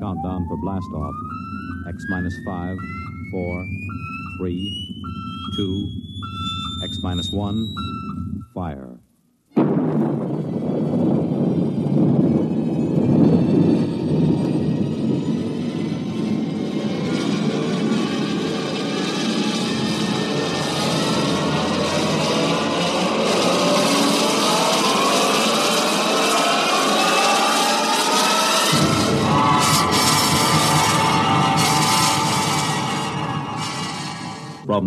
Countdown for blast-off. X-5, 4, 3, 2, X-1, fire. From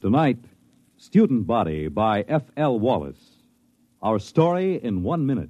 Tonight, Student Body by F.L. Wallace. Our story in 1 minute.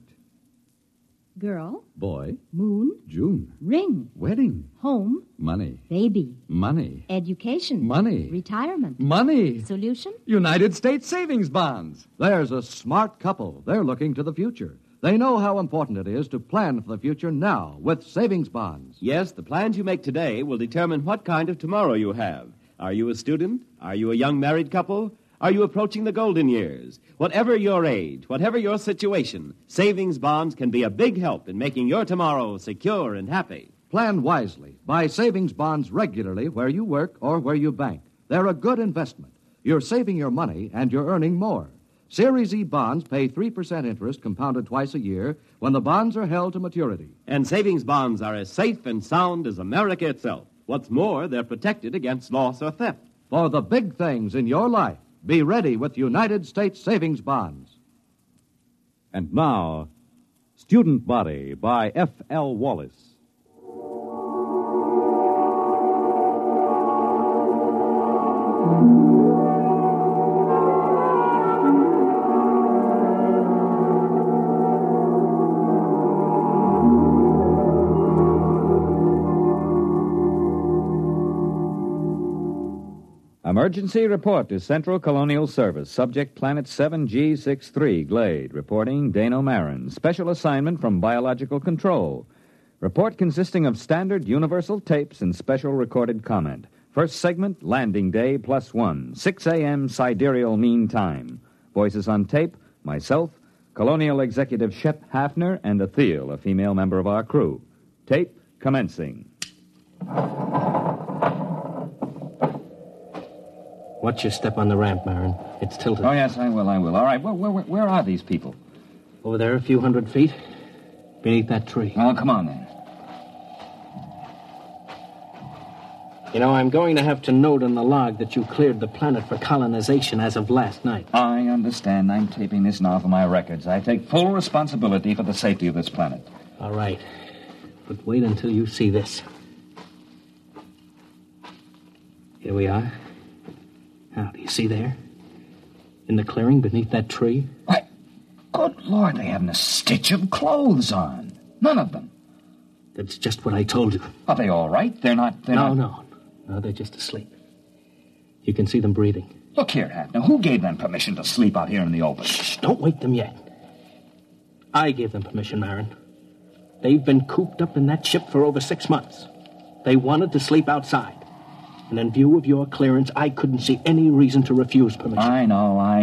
Girl. Boy. Moon. June. Ring. Wedding. Home. Money. Baby. Money. Education. Money. Retirement. Money. Solution. United States savings bonds. There's a smart couple. They're looking to the future. They know how important it is to plan for the future now with savings bonds. Yes, the plans you make today will determine what kind of tomorrow you have. Are you a student? Are you a young married couple? Are you approaching the golden years? Whatever your age, whatever your situation, savings bonds can be a big help in making your tomorrow secure and happy. Plan wisely. Buy savings bonds regularly where you work or where you bank. They're a good investment. You're saving your money and you're earning more. Series E bonds pay 3% interest compounded twice a year when the bonds are held to maturity. And savings bonds are as safe and sound as America itself. What's more, they're protected against loss or theft. For the big things in your life, be ready with United States Savings Bonds. And now, Student Body by F.L. Wallace. Emergency report to Central Colonial Service. Subject Planet 7G63, Glade. Reporting Dano Marin. Special assignment from Biological Control. Report consisting of standard universal tapes and special recorded comment. First segment, landing day +1. 6 a.m. sidereal mean time. Voices on tape, myself, Colonial Executive Shep Hafner, and Athiel, a female member of our crew. Tape commencing. Watch your step on the ramp, Marin. It's tilted. Oh, yes, I will. All right, where are these people? Over there, a few hundred feet. Beneath that tree. Oh, come on, then. You know, I'm going to have to note on the log that you cleared the planet for colonization as of last night. I understand. I'm taping this now for my records. I take full responsibility for the safety of this planet. All right. But wait until you see this. Here we are. Now, do you see there? In the clearing beneath that tree? Why, good Lord, they haven't a stitch of clothes on. None of them. That's just what I told you. Are they all right? No, they're just asleep. You can see them breathing. Look here, Hafner, who gave them permission to sleep out here in the open? Shh, don't wake them yet. I gave them permission, Marin. They've been cooped up in that ship for over 6 months. They wanted to sleep outside. And in view of your clearance, I couldn't see any reason to refuse permission. I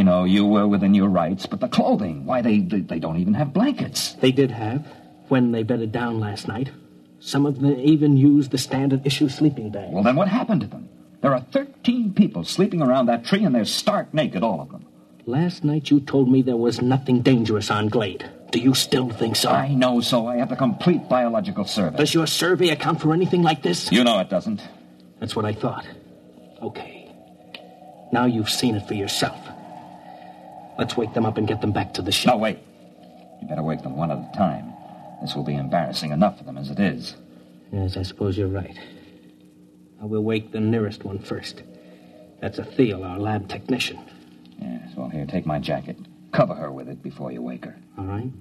know. You were within your rights. But the clothing, why, they don't even have blankets. They did have, when they bedded down last night. Some of them even used the standard-issue sleeping bag. Well, then what happened to them? There are 13 people sleeping around that tree, and they're stark naked, all of them. Last night you told me there was nothing dangerous on Glade. Do you still think so? I know so. I have the complete biological survey. Does your survey account for anything like this? You know it doesn't. That's what I thought. Okay. Now you've seen it for yourself. Let's wake them up and get them back to the ship. No, wait. You better wake them one at a time. This will be embarrassing enough for them as it is. Yes, I suppose you're right. I will wake the nearest one first. That's Athiel, our lab technician. Yes, well, here, take my jacket. Cover her with it before you wake her. All right.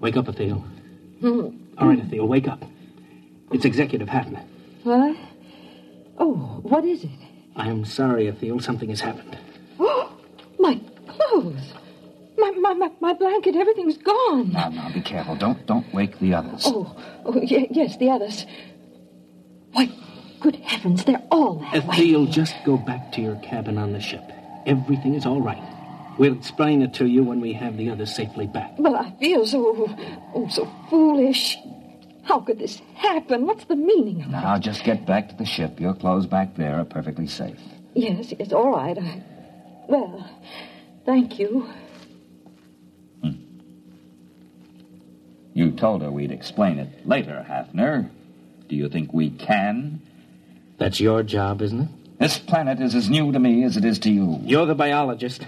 Wake up, Athiel. All right, Athiel, wake up. It's Executive Hafner. What? Oh, what is it? I am sorry, Athiel. Something has happened. Oh, my clothes. My blanket, everything's gone. Now, be careful. Don't wake the others. Oh, yes, the others. Why, good heavens, they're all that Athiel, way. Just go back to your cabin on the ship. Everything is all right. We'll explain it to you when we have the others safely back. Well, I feel so foolish. How could this happen? What's the meaning of it? Now, just get back to the ship. Your clothes back there are perfectly safe. Yes, it's all right. Well, thank you. You told her we'd explain it later, Hafner. Do you think we can? That's your job, isn't it? This planet is as new to me as it is to you. You're the biologist.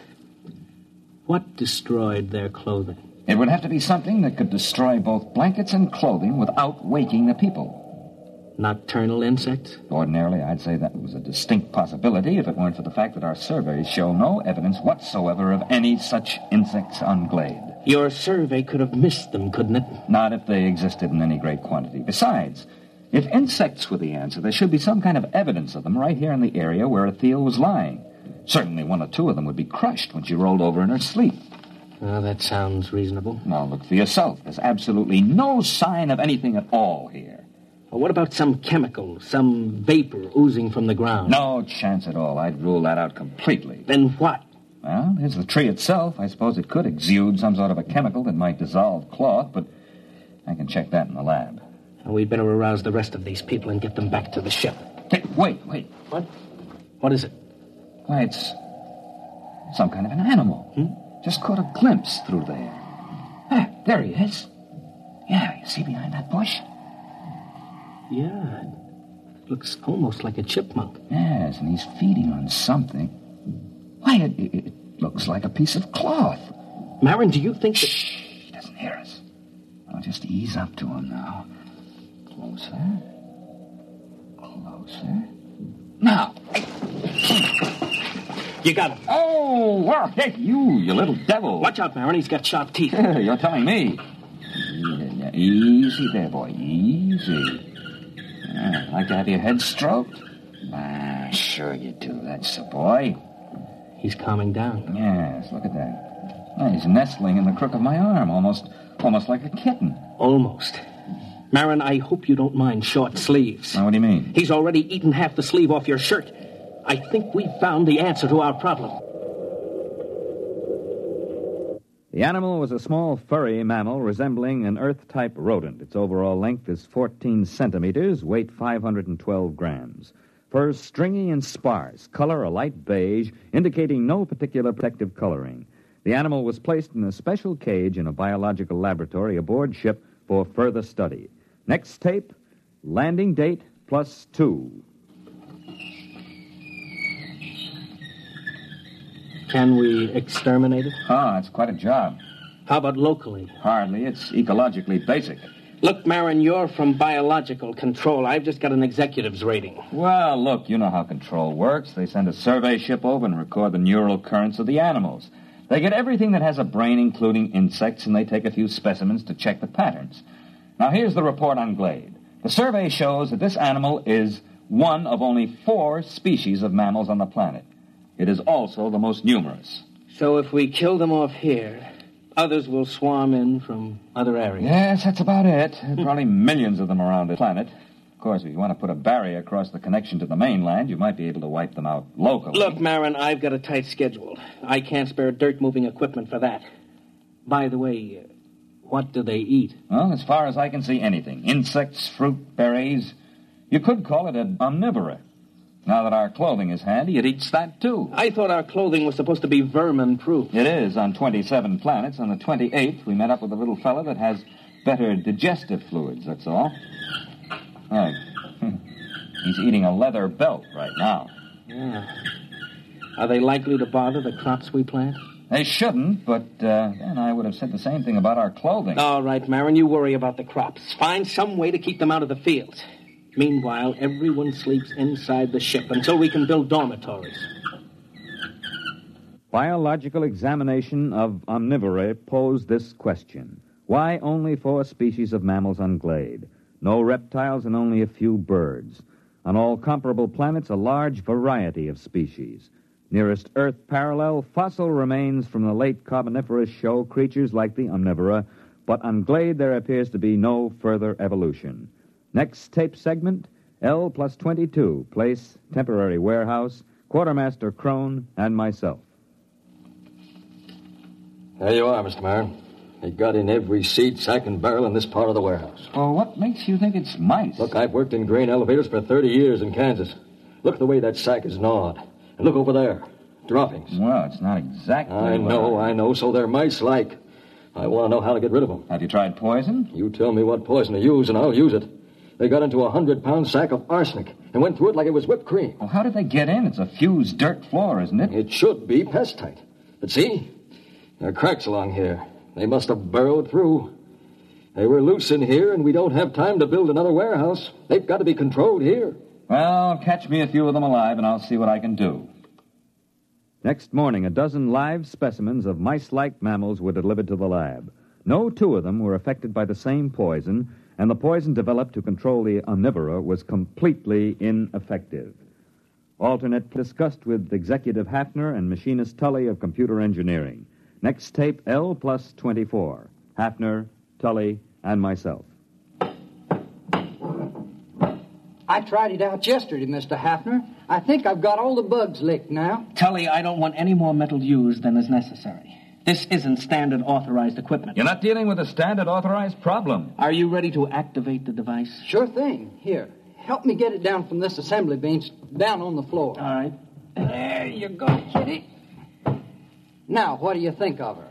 What destroyed their clothing? It would have to be something that could destroy both blankets and clothing without waking the people. Nocturnal insects? Ordinarily, I'd say that was a distinct possibility if it weren't for the fact that our surveys show no evidence whatsoever of any such insects on Glade. Your survey could have missed them, couldn't it? Not if they existed in any great quantity. Besides, if insects were the answer, there should be some kind of evidence of them right here in the area where Athiel was lying. Certainly one or two of them would be crushed when she rolled over in her sleep. Well, that sounds reasonable. Now, look for yourself. There's absolutely no sign of anything at all here. Well, what about some chemical, some vapor oozing from the ground? No chance at all. I'd rule that out completely. Then what? Well, here's the tree itself. I suppose it could exude some sort of a chemical that might dissolve cloth, but I can check that in the lab. Well, we'd better arouse the rest of these people and get them back to the ship. Hey, wait. What? What is it? Why, it's some kind of an animal. Just caught a glimpse through there. Ah, there he is. Yeah, you see behind that bush? Yeah, it looks almost like a chipmunk. Yes, and he's feeding on something. Why, it looks like a piece of cloth. Marin, do you think that... Shh, he doesn't hear us. I'll just ease up to him now. Closer. Now. You got him. Oh, well, hey, you little devil. Watch out, Marin, he's got sharp teeth. You're telling me. Easy there, boy, easy. Like to have your head stroked? Ah, sure you do, that's the boy. He's calming down. Yes, look at that. Oh, he's nestling in the crook of my arm, almost like a kitten. Almost. Marin, I hope you don't mind short sleeves. Now, what do you mean? He's already eaten half the sleeve off your shirt. I think we've found the answer to our problem. The animal was a small furry mammal resembling an Earth-type rodent. Its overall length is 14 centimeters, weight 512 grams. Fur stringy and sparse, color a light beige, indicating no particular protective coloring. The animal was placed in a special cage in a biological laboratory aboard ship for further study. Next tape, landing date +2. Can we exterminate it? Ah, it's quite a job. How about locally? Hardly. It's ecologically basic. Look, Marin, you're from Biological Control. I've just got an executive's rating. Well, look, you know how control works. They send a survey ship over and record the neural currents of the animals. They get everything that has a brain, including insects, and they take a few specimens to check the patterns. Now, here's the report on Glade. The survey shows that this animal is one of only 4 species of mammals on the planet. It is also the most numerous. So if we kill them off here... others will swarm in from other areas. Yes, that's about it. Probably millions of them around the planet. Of course, if you want to put a barrier across the connection to the mainland, you might be able to wipe them out locally. Look, Marin, I've got a tight schedule. I can't spare dirt-moving equipment for that. By the way, what do they eat? Well, as far as I can see, anything. Insects, fruit, berries. You could call it an omnivorae. Now that our clothing is handy, it eats that, too. I thought our clothing was supposed to be vermin-proof. It is on 27 planets. On the 28th, we met up with a little fella that has better digestive fluids, that's all. Right. He's eating a leather belt right now. Yeah. Are they likely to bother the crops we plant? They shouldn't, but and I would have said the same thing about our clothing. All right, Marin, you worry about the crops. Find some way to keep them out of the fields. Meanwhile, everyone sleeps inside the ship until we can build dormitories. biological examination of Omnivorae posed this question. Why only 4 species of mammals on Glade? No reptiles and only a few birds. On all comparable planets, a large variety of species. Nearest Earth parallel, fossil remains from the late Carboniferous show creatures like the Omnivora, but on Glade there appears to be no further evolution. Next tape segment, L+22, place, temporary warehouse, Quartermaster Crone, and myself. There you are, Mr. Marin. They got in every seat, sack, and barrel in this part of the warehouse. Well, what makes you think it's mice? Look, I've worked in grain elevators for 30 years in Kansas. Look the way that sack is gnawed. And look over there. Droppings. Well, it's not exactly... I know. So they're mice-like. I want to know how to get rid of them. Have you tried poison? You tell me what poison to use, and I'll use it. They got into a 100-pound sack of arsenic and went through it like it was whipped cream. Well, how did they get in? It's a fused dirt floor, isn't it? It should be pest-tight. But see? There are cracks along here. They must have burrowed through. They were loose in here, and we don't have time to build another warehouse. They've got to be controlled here. Well, catch me a few of them alive, and I'll see what I can do. Next morning, a dozen live specimens of mice-like mammals were delivered to the lab. No 2 of them were affected by the same poison, and the poison developed to control the Omnivora was completely ineffective. Alternate discussed with Executive Hafner and Machinist Tully of Computer Engineering. Next tape, L+24. Hafner, Tully, and myself. I tried it out yesterday, Mr. Hafner. I think I've got all the bugs licked now. Tully, I don't want any more metal used than is necessary. This isn't standard authorized equipment. You're not dealing with a standard authorized problem. Are you ready to activate the device? Sure thing. Here, help me get it down from this assembly bench down on the floor. All right. There you go, Kitty. Now, what do you think of her?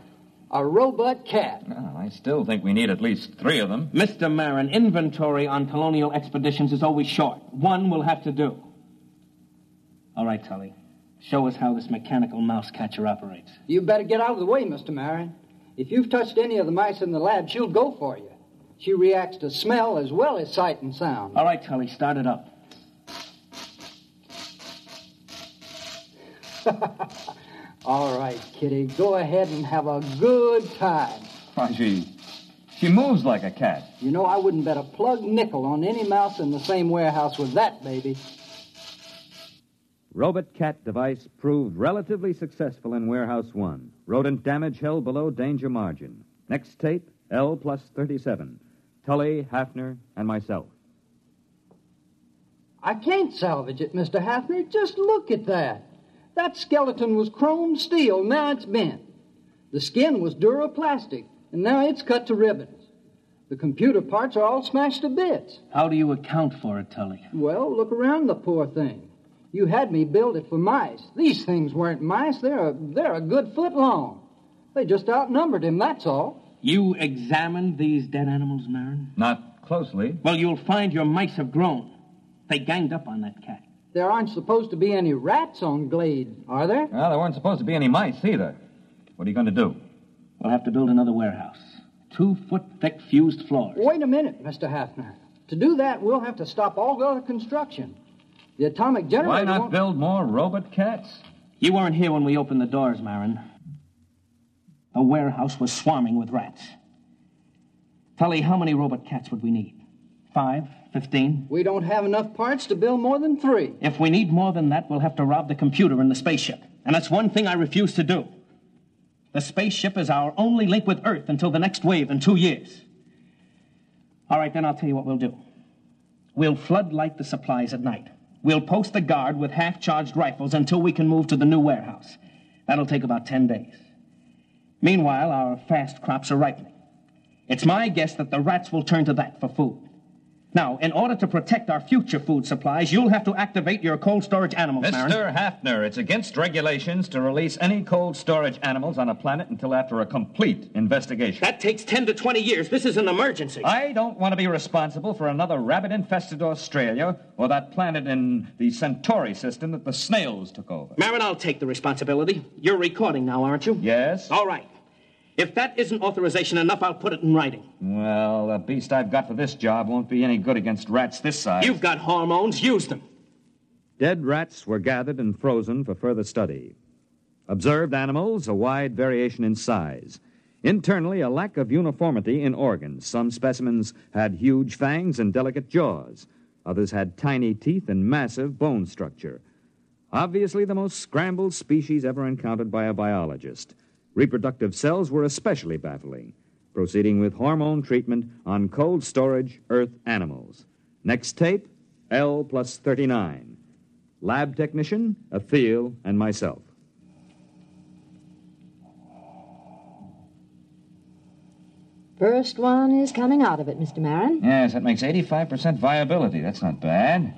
A robot cat. Well, I still think we need at least 3 of them. Mr. Marin, inventory on colonial expeditions is always short. 1 will have to do. All right, Tully. Show us how this mechanical mouse catcher operates. You better get out of the way, Mr. Marin. If you've touched any of the mice in the lab, she'll go for you. She reacts to smell as well as sight and sound. All right, Tully, start it up. All right, Kitty, go ahead and have a good time. Why, she moves like a cat. You know, I wouldn't bet a plug nickel on any mouse in the same warehouse with that baby. Robot cat device proved relatively successful in Warehouse 1. Rodent damage held below danger margin. Next tape, L+37. Tully, Hafner, and myself. I can't salvage it, Mr. Hafner. Just look at that. That skeleton was chrome steel, now it's bent. The skin was duraplastic, and now it's cut to ribbons. The computer parts are all smashed to bits. How do you account for it, Tully? Well, look around the poor thing. You had me build it for mice. These things weren't mice. They're a good foot long. They just outnumbered him, that's all. You examined these dead animals, Marin? Not closely. Well, you'll find your mice have grown. They ganged up on that cat. There aren't supposed to be any rats on Glade, are there? Well, there weren't supposed to be any mice, either. What are you going to do? We'll have to build another warehouse. 2-foot-thick fused floors. Wait a minute, Mr. Hafner. To do that, we'll have to stop all the other construction. The atomic generator... Why not build more robot cats? You weren't here when we opened the doors, Marin. The warehouse was swarming with rats. Tully, how many robot cats would we need? 5, 15? We don't have enough parts to build more than 3. If we need more than that, we'll have to rob the computer in the spaceship. And that's one thing I refuse to do. The spaceship is our only link with Earth until the next wave in 2 years. All right, then I'll tell you what we'll do. We'll floodlight the supplies at night. We'll post a guard with half-charged rifles until we can move to the new warehouse. That'll take about 10 days. Meanwhile, our fast crops are ripening. It's my guess that the rats will turn to that for food. Now, in order to protect our future food supplies, you'll have to activate your cold storage animals, Marin. Mr. Hafner, it's against regulations to release any cold storage animals on a planet until after a complete investigation. That takes 10 to 20 years. This is an emergency. I don't want to be responsible for another rabbit-infested Australia or that planet in the Centauri system that the snails took over. Marin, I'll take the responsibility. You're recording now, aren't you? Yes. All right. If that isn't authorization enough, I'll put it in writing. Well, the beast I've got for this job won't be any good against rats this size. You've got hormones. Use them. Dead rats were gathered and frozen for further study. Observed animals, a wide variation in size. Internally, a lack of uniformity in organs. Some specimens had huge fangs and delicate jaws. Others had tiny teeth and massive bone structure. Obviously, the most scrambled species ever encountered by a biologist. Reproductive cells were especially baffling, proceeding with hormone treatment on cold storage Earth animals. Next tape, L+39. Lab technician, Athiel, and myself. First one is coming out of it, Mr. Marin. Yes, that makes 85% viability. That's not bad.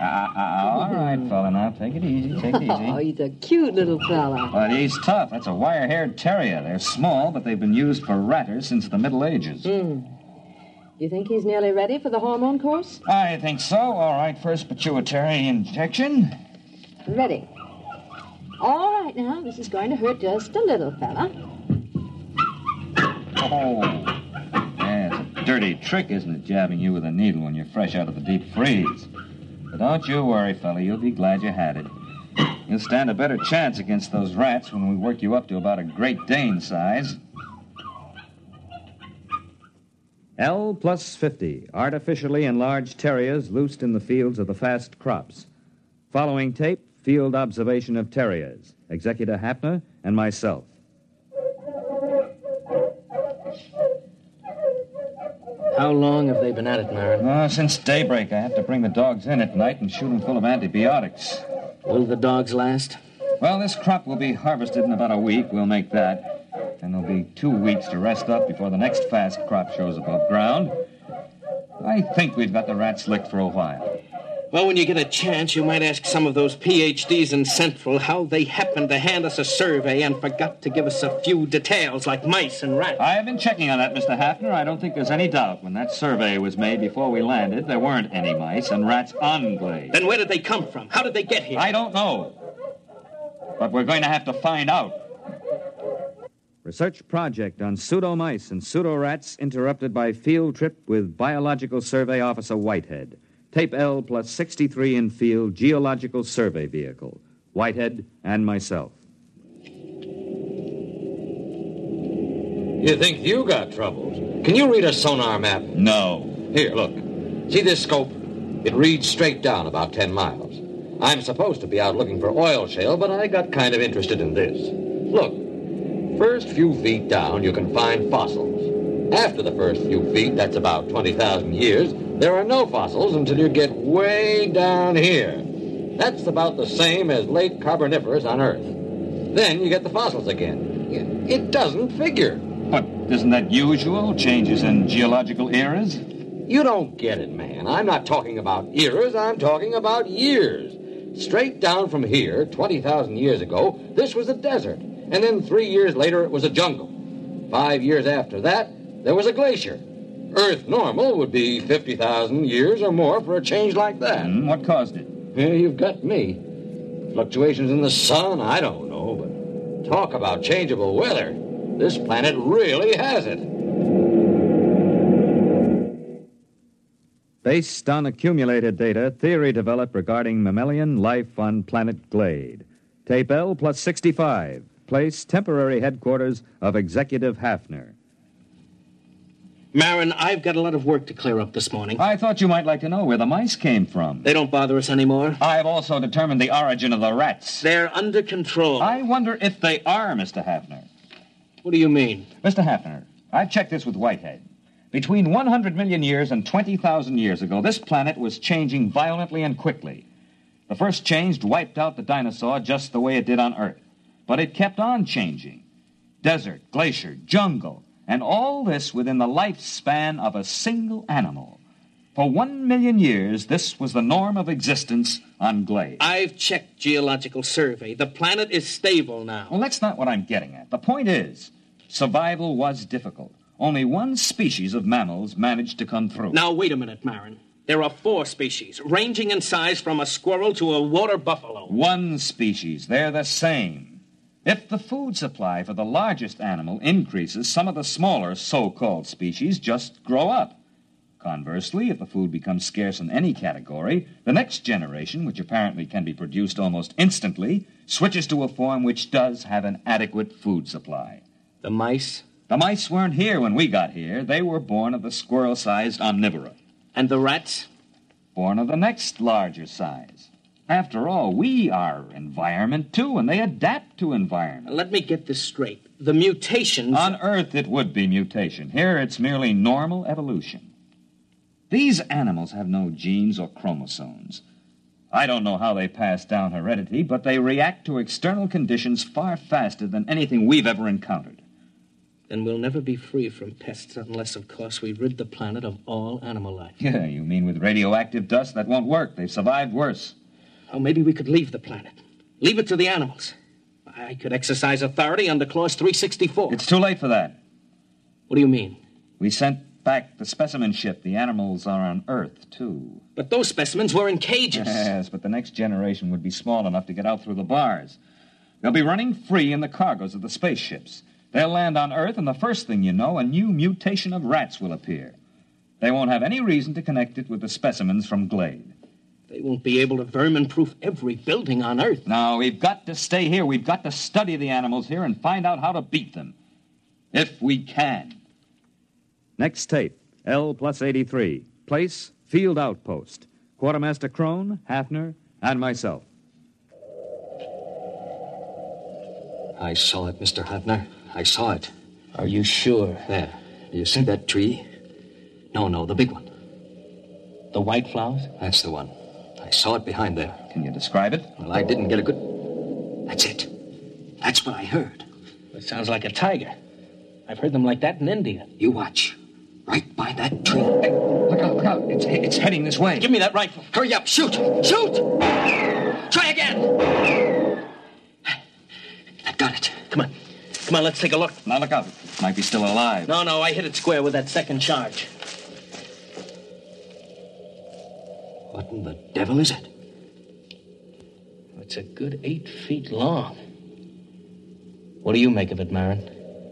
All right, fella, now take it easy, Oh, he's a cute little fella. But he's tough. That's a wire-haired terrier. They're small, but they've been used for ratters since the Middle Ages. You think he's nearly ready for the hormone course? I think so. All right, first pituitary injection. Ready. All right, now, this is going to hurt just a little, fella. Oh, yeah, it's a dirty trick, isn't it, jabbing you with a needle when you're fresh out of the deep freeze? But don't you worry, fella, you'll be glad you had it. You'll stand a better chance against those rats when we work you up to about a Great Dane size. L+50, artificially enlarged terriers loosed in the fields of the fast crops. Following tape, field observation of terriers, Executor Hafner and myself. How long have they been at it, Marin? Since daybreak. I have to bring the dogs in at night and shoot them full of antibiotics. Will the dogs last? Well, this crop will be harvested in about a week. We'll make that. Then there'll be 2 weeks to rest up before the next fast crop shows above ground. I think we've got the rats licked for a while. Well, when you get a chance, you might ask some of those PhDs in Central how they happened to hand us a survey and forgot to give us a few details like mice and rats. I have been checking on that, Mr. Hafner. I don't think there's any doubt. When that survey was made before we landed, there weren't any mice and rats on Glade. Then where did they come from? How did they get here? I don't know. But we're going to have to find out. Research project on pseudo-mice and pseudo-rats interrupted by field trip with Biological Survey Officer Whitehead. Tape L+63 in field, geological survey vehicle. Whitehead and myself. You think you got troubles? Can you read a sonar map? No. Here, look. See this scope? It reads straight down about 10 miles. I'm supposed to be out looking for oil shale, but I got kind of interested in this. Look. First few feet down, you can find fossils. After the first few feet, that's about 20,000 years... there are no fossils until you get way down here. That's about the same as late Carboniferous on Earth. Then you get the fossils again. It doesn't figure. But isn't that usual, changes in geological eras? You don't get it, man. I'm not talking about eras. I'm talking about years. Straight down from here, 20,000 years ago, this was a desert. And then 3 years later, it was a jungle. 5 years after that, there was a glacier. Earth normal would be 50,000 years or more for a change like that. What caused it? Here you've got me. Fluctuations in the sun, I don't know, but talk about changeable weather. This planet really has it. Based on accumulated data, theory developed regarding mammalian life on planet Glade. Tape L+65, place temporary headquarters of Executive Hafner. Marin, I've got a lot of work to clear up this morning. I thought you might like to know where the mice came from. They don't bother us anymore. I've also determined the origin of the rats. They're under control. I wonder if they are, Mr. Hafner. What do you mean? Mr. Hafner, I've checked this with Whitehead. Between 100 million years and 20,000 years ago, this planet was changing violently and quickly. The first change wiped out the dinosaur just the way it did on Earth. But it kept on changing. Desert, glacier, jungle... and all this within the lifespan of a single animal. For 1 million years, this was the norm of existence on Glade. I've checked geological survey. The planet is stable now. Well, that's not what I'm getting at. The point is, survival was difficult. Only one species of mammals managed to come through. Now, wait a minute, Marin. There are 4 species, ranging in size from a squirrel to a water buffalo. 1 species. They're the same. If the food supply for the largest animal increases, some of the smaller so-called species just grow up. Conversely, if a food becomes scarce in any category, the next generation, which apparently can be produced almost instantly, switches to a form which does have an adequate food supply. The mice? The mice weren't here when we got here. They were born of the squirrel-sized Omnivorae. And the rats? Born of the next larger size. After all, we are environment, too, and they adapt to environment. Let me get this straight. The mutations... On Earth, it would be mutation. Here, it's merely normal evolution. These animals have no genes or chromosomes. I don't know how they pass down heredity, but they react to external conditions far faster than anything we've ever encountered. Then we'll never be free from pests unless, of course, we rid the planet of all animal life. Yeah, you mean with radioactive dust? That won't work. They've survived worse. Oh, maybe we could leave the planet. Leave it to the animals. I could exercise authority under Clause 364. It's too late for that. What do you mean? We sent... back, the specimen ship, the animals are on Earth, too. But those specimens were in cages. Yes, but the next generation would be small enough to get out through the bars. They'll be running free in the cargoes of the spaceships. They'll land on Earth, and the first thing you know, a new mutation of rats will appear. They won't have any reason to connect it with the specimens from Glade. They won't be able to vermin-proof every building on Earth. No, we've got to stay here. We've got to study the animals here and find out how to beat them. If we can. Next tape, L+83. Place, Field Outpost. Quartermaster Crone, Hafner, and myself. I saw it, Mr. Hafner. I saw it. Are you sure? There. You see that tree? No, the big one. The white flowers? That's the one. I saw it behind there. Can you describe it? Well, I didn't get a good... That's it. That's what I heard. It sounds like a tiger. I've heard them like that in India. You watch. Right by that tree. Hey, look out. It's heading this way. Give me that rifle. Hurry up. Shoot! Try again. I've got it. Come on, let's take a look. Now look out. It might be still alive. No, I hit it square with that second charge. What in the devil is it? It's a good 8 feet long. What do you make of it, Marin?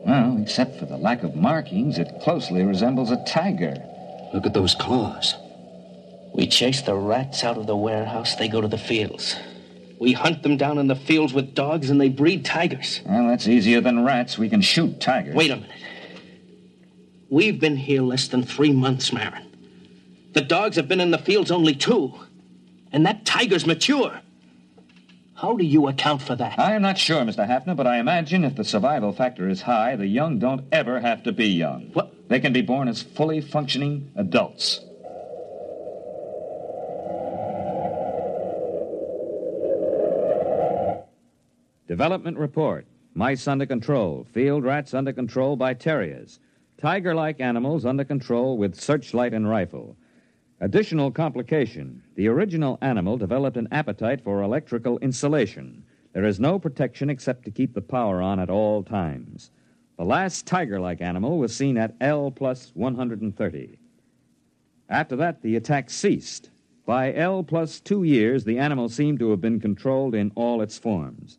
Well, except for the lack of markings, it closely resembles a tiger. Look at those claws. We chase the rats out of the warehouse, they go to the fields. We hunt them down in the fields with dogs, and they breed tigers. Well, that's easier than rats. We can shoot tigers. Wait a minute. We've been here less than 3 months, Marin. The dogs have been in the fields only 2. And that tiger's mature. How do you account for that? I am not sure, Mr. Hafner, but I imagine if the survival factor is high, the young don't ever have to be young. What? They can be born as fully functioning adults. Development report. Mice under control. Field rats under control by terriers. Tiger-like animals under control with searchlight and rifle. Additional complication. The original animal developed an appetite for electrical insulation. There is no protection except to keep the power on at all times. The last tiger-like animal was seen at L+130. After that, the attack ceased. By L+2 years, the animal seemed to have been controlled in all its forms.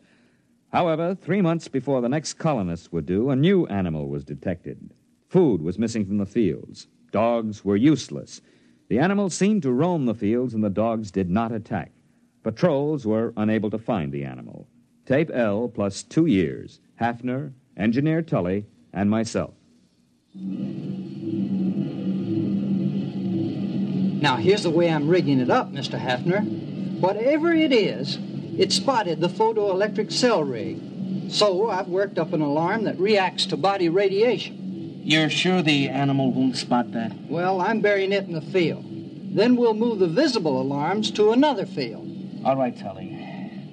However, 3 months before the next colonists were due, a new animal was detected. Food was missing from the fields. Dogs were useless. The animals seemed to roam the fields, and the dogs did not attack. Patrols were unable to find the animal. Tape L+2 years. Hafner, Engineer Tully, and myself. Now, here's the way I'm rigging it up, Mr. Hafner. Whatever it is, it spotted the photoelectric cell rig. So I've worked up an alarm that reacts to body radiation. You're sure the animal won't spot that? Well, I'm burying it in the field. Then we'll move the visible alarms to another field. All right, Tully.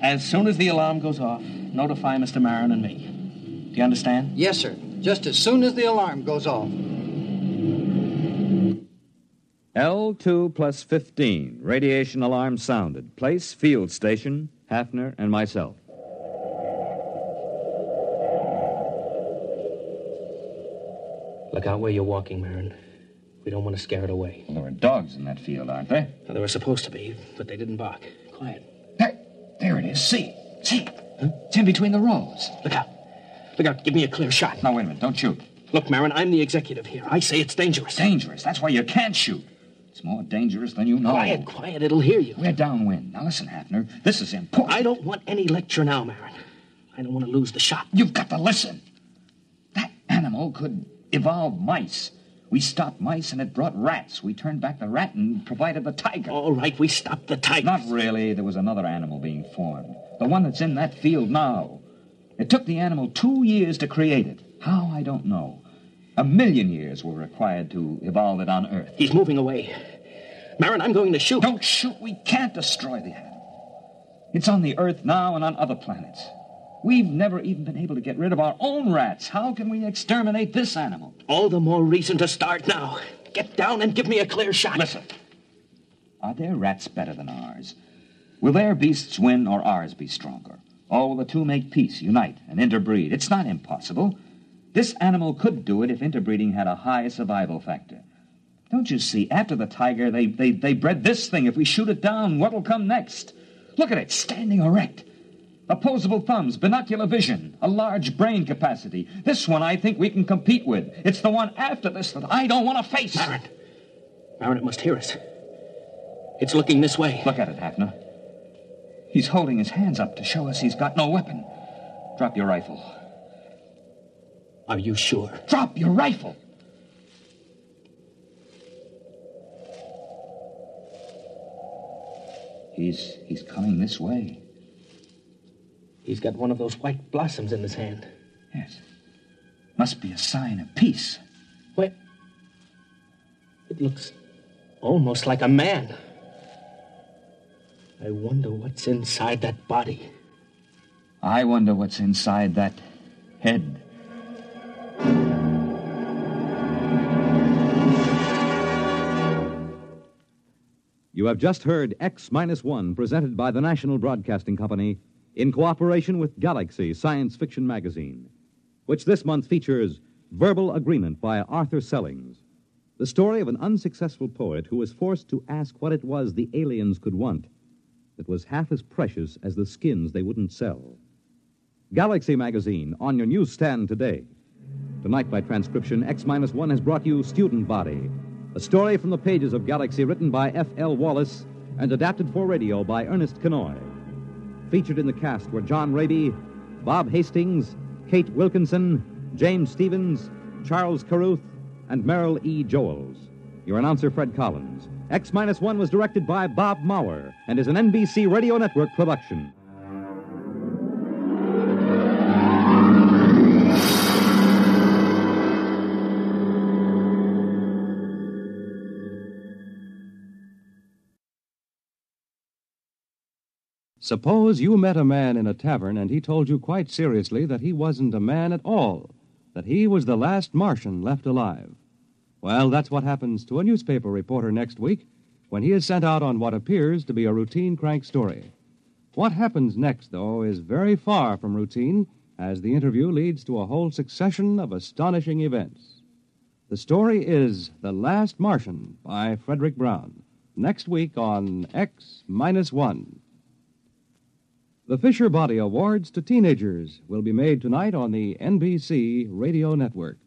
As soon as the alarm goes off, notify Mr. Marin and me. Do you understand? Yes, sir. Just as soon as the alarm goes off. L2+15. Radiation alarm sounded. Place, field station, Hafner and myself. Look out where you're walking, Marin. We don't want to scare it away. Well, there are dogs in that field, aren't there? Well, there were supposed to be, but they didn't bark. Quiet. There it is. See? Huh? It's in between the rows. Look out. Give me a clear shot. Now, wait a minute. Don't shoot. Look, Marin, I'm the executive here. I say it's dangerous. Dangerous? That's why you can't shoot. It's more dangerous than you know. Quiet, quiet. It'll hear you. We're downwind. Now listen, Hafner. This is important. I don't want any lecture now, Marin. I don't want to lose the shot. You've got to listen. That animal could evolve mice. We stopped mice and it brought rats. We turned back the rat and provided the tiger. All right, we stopped the tiger. Not really. There was another animal being formed. The one that's in that field now. It took the animal 2 years to create it. How, I don't know. 1,000,000 years were required to evolve it on Earth. He's moving away. Marin, I'm going to shoot. Don't shoot. We can't destroy the animal. It's on the Earth now and on other planets. We've never even been able to get rid of our own rats. How can we exterminate this animal? All the more reason to start now. Get down and give me a clear shot. Listen. Are their rats better than ours? Will their beasts win or ours be stronger? Or will the two make peace, unite, and interbreed? It's not impossible. This animal could do it if interbreeding had a high survival factor. Don't you see? After the tiger, they bred this thing. If we shoot it down, what'll come next? Look at it, standing erect. Opposable thumbs, binocular vision, a large brain capacity. This one I think we can compete with. It's the one after this that I don't want to face. Marin. Marin, it must hear us. It's looking this way. Look at it, Hafner. He's holding his hands up to show us he's got no weapon. Drop your rifle. Are you sure? Drop your rifle! He's coming this way. He's got one of those white blossoms in his hand. Yes. Must be a sign of peace. Wait. It looks almost like a man. I wonder what's inside that body. I wonder what's inside that head. You have just heard X Minus One, presented by the National Broadcasting Company in cooperation with Galaxy Science Fiction Magazine, which this month features Verbal Agreement by Arthur Sellings, the story of an unsuccessful poet who was forced to ask what it was the aliens could want that was half as precious as the skins they wouldn't sell. Galaxy Magazine, on your newsstand today. Tonight, by transcription, X Minus One has brought you Student Body, a story from the pages of Galaxy written by F.L. Wallace and adapted for radio by Ernest Canoy. Featured in the cast were John Raby, Bob Hastings, Kate Wilkinson, James Stevens, Charles Carruth, and Merrill E. Joels. Your announcer, Fred Collins. X-1 was directed by Bob Maurer and is an NBC Radio Network production. Suppose you met a man in a tavern and he told you quite seriously that he wasn't a man at all, that he was the last Martian left alive. Well, that's what happens to a newspaper reporter next week when he is sent out on what appears to be a routine crank story. What happens next, though, is very far from routine, as the interview leads to a whole succession of astonishing events. The story is The Last Martian by Frederick Brown, next week on X-1. The Fisher Body Awards to Teenagers will be made tonight on the NBC Radio Network.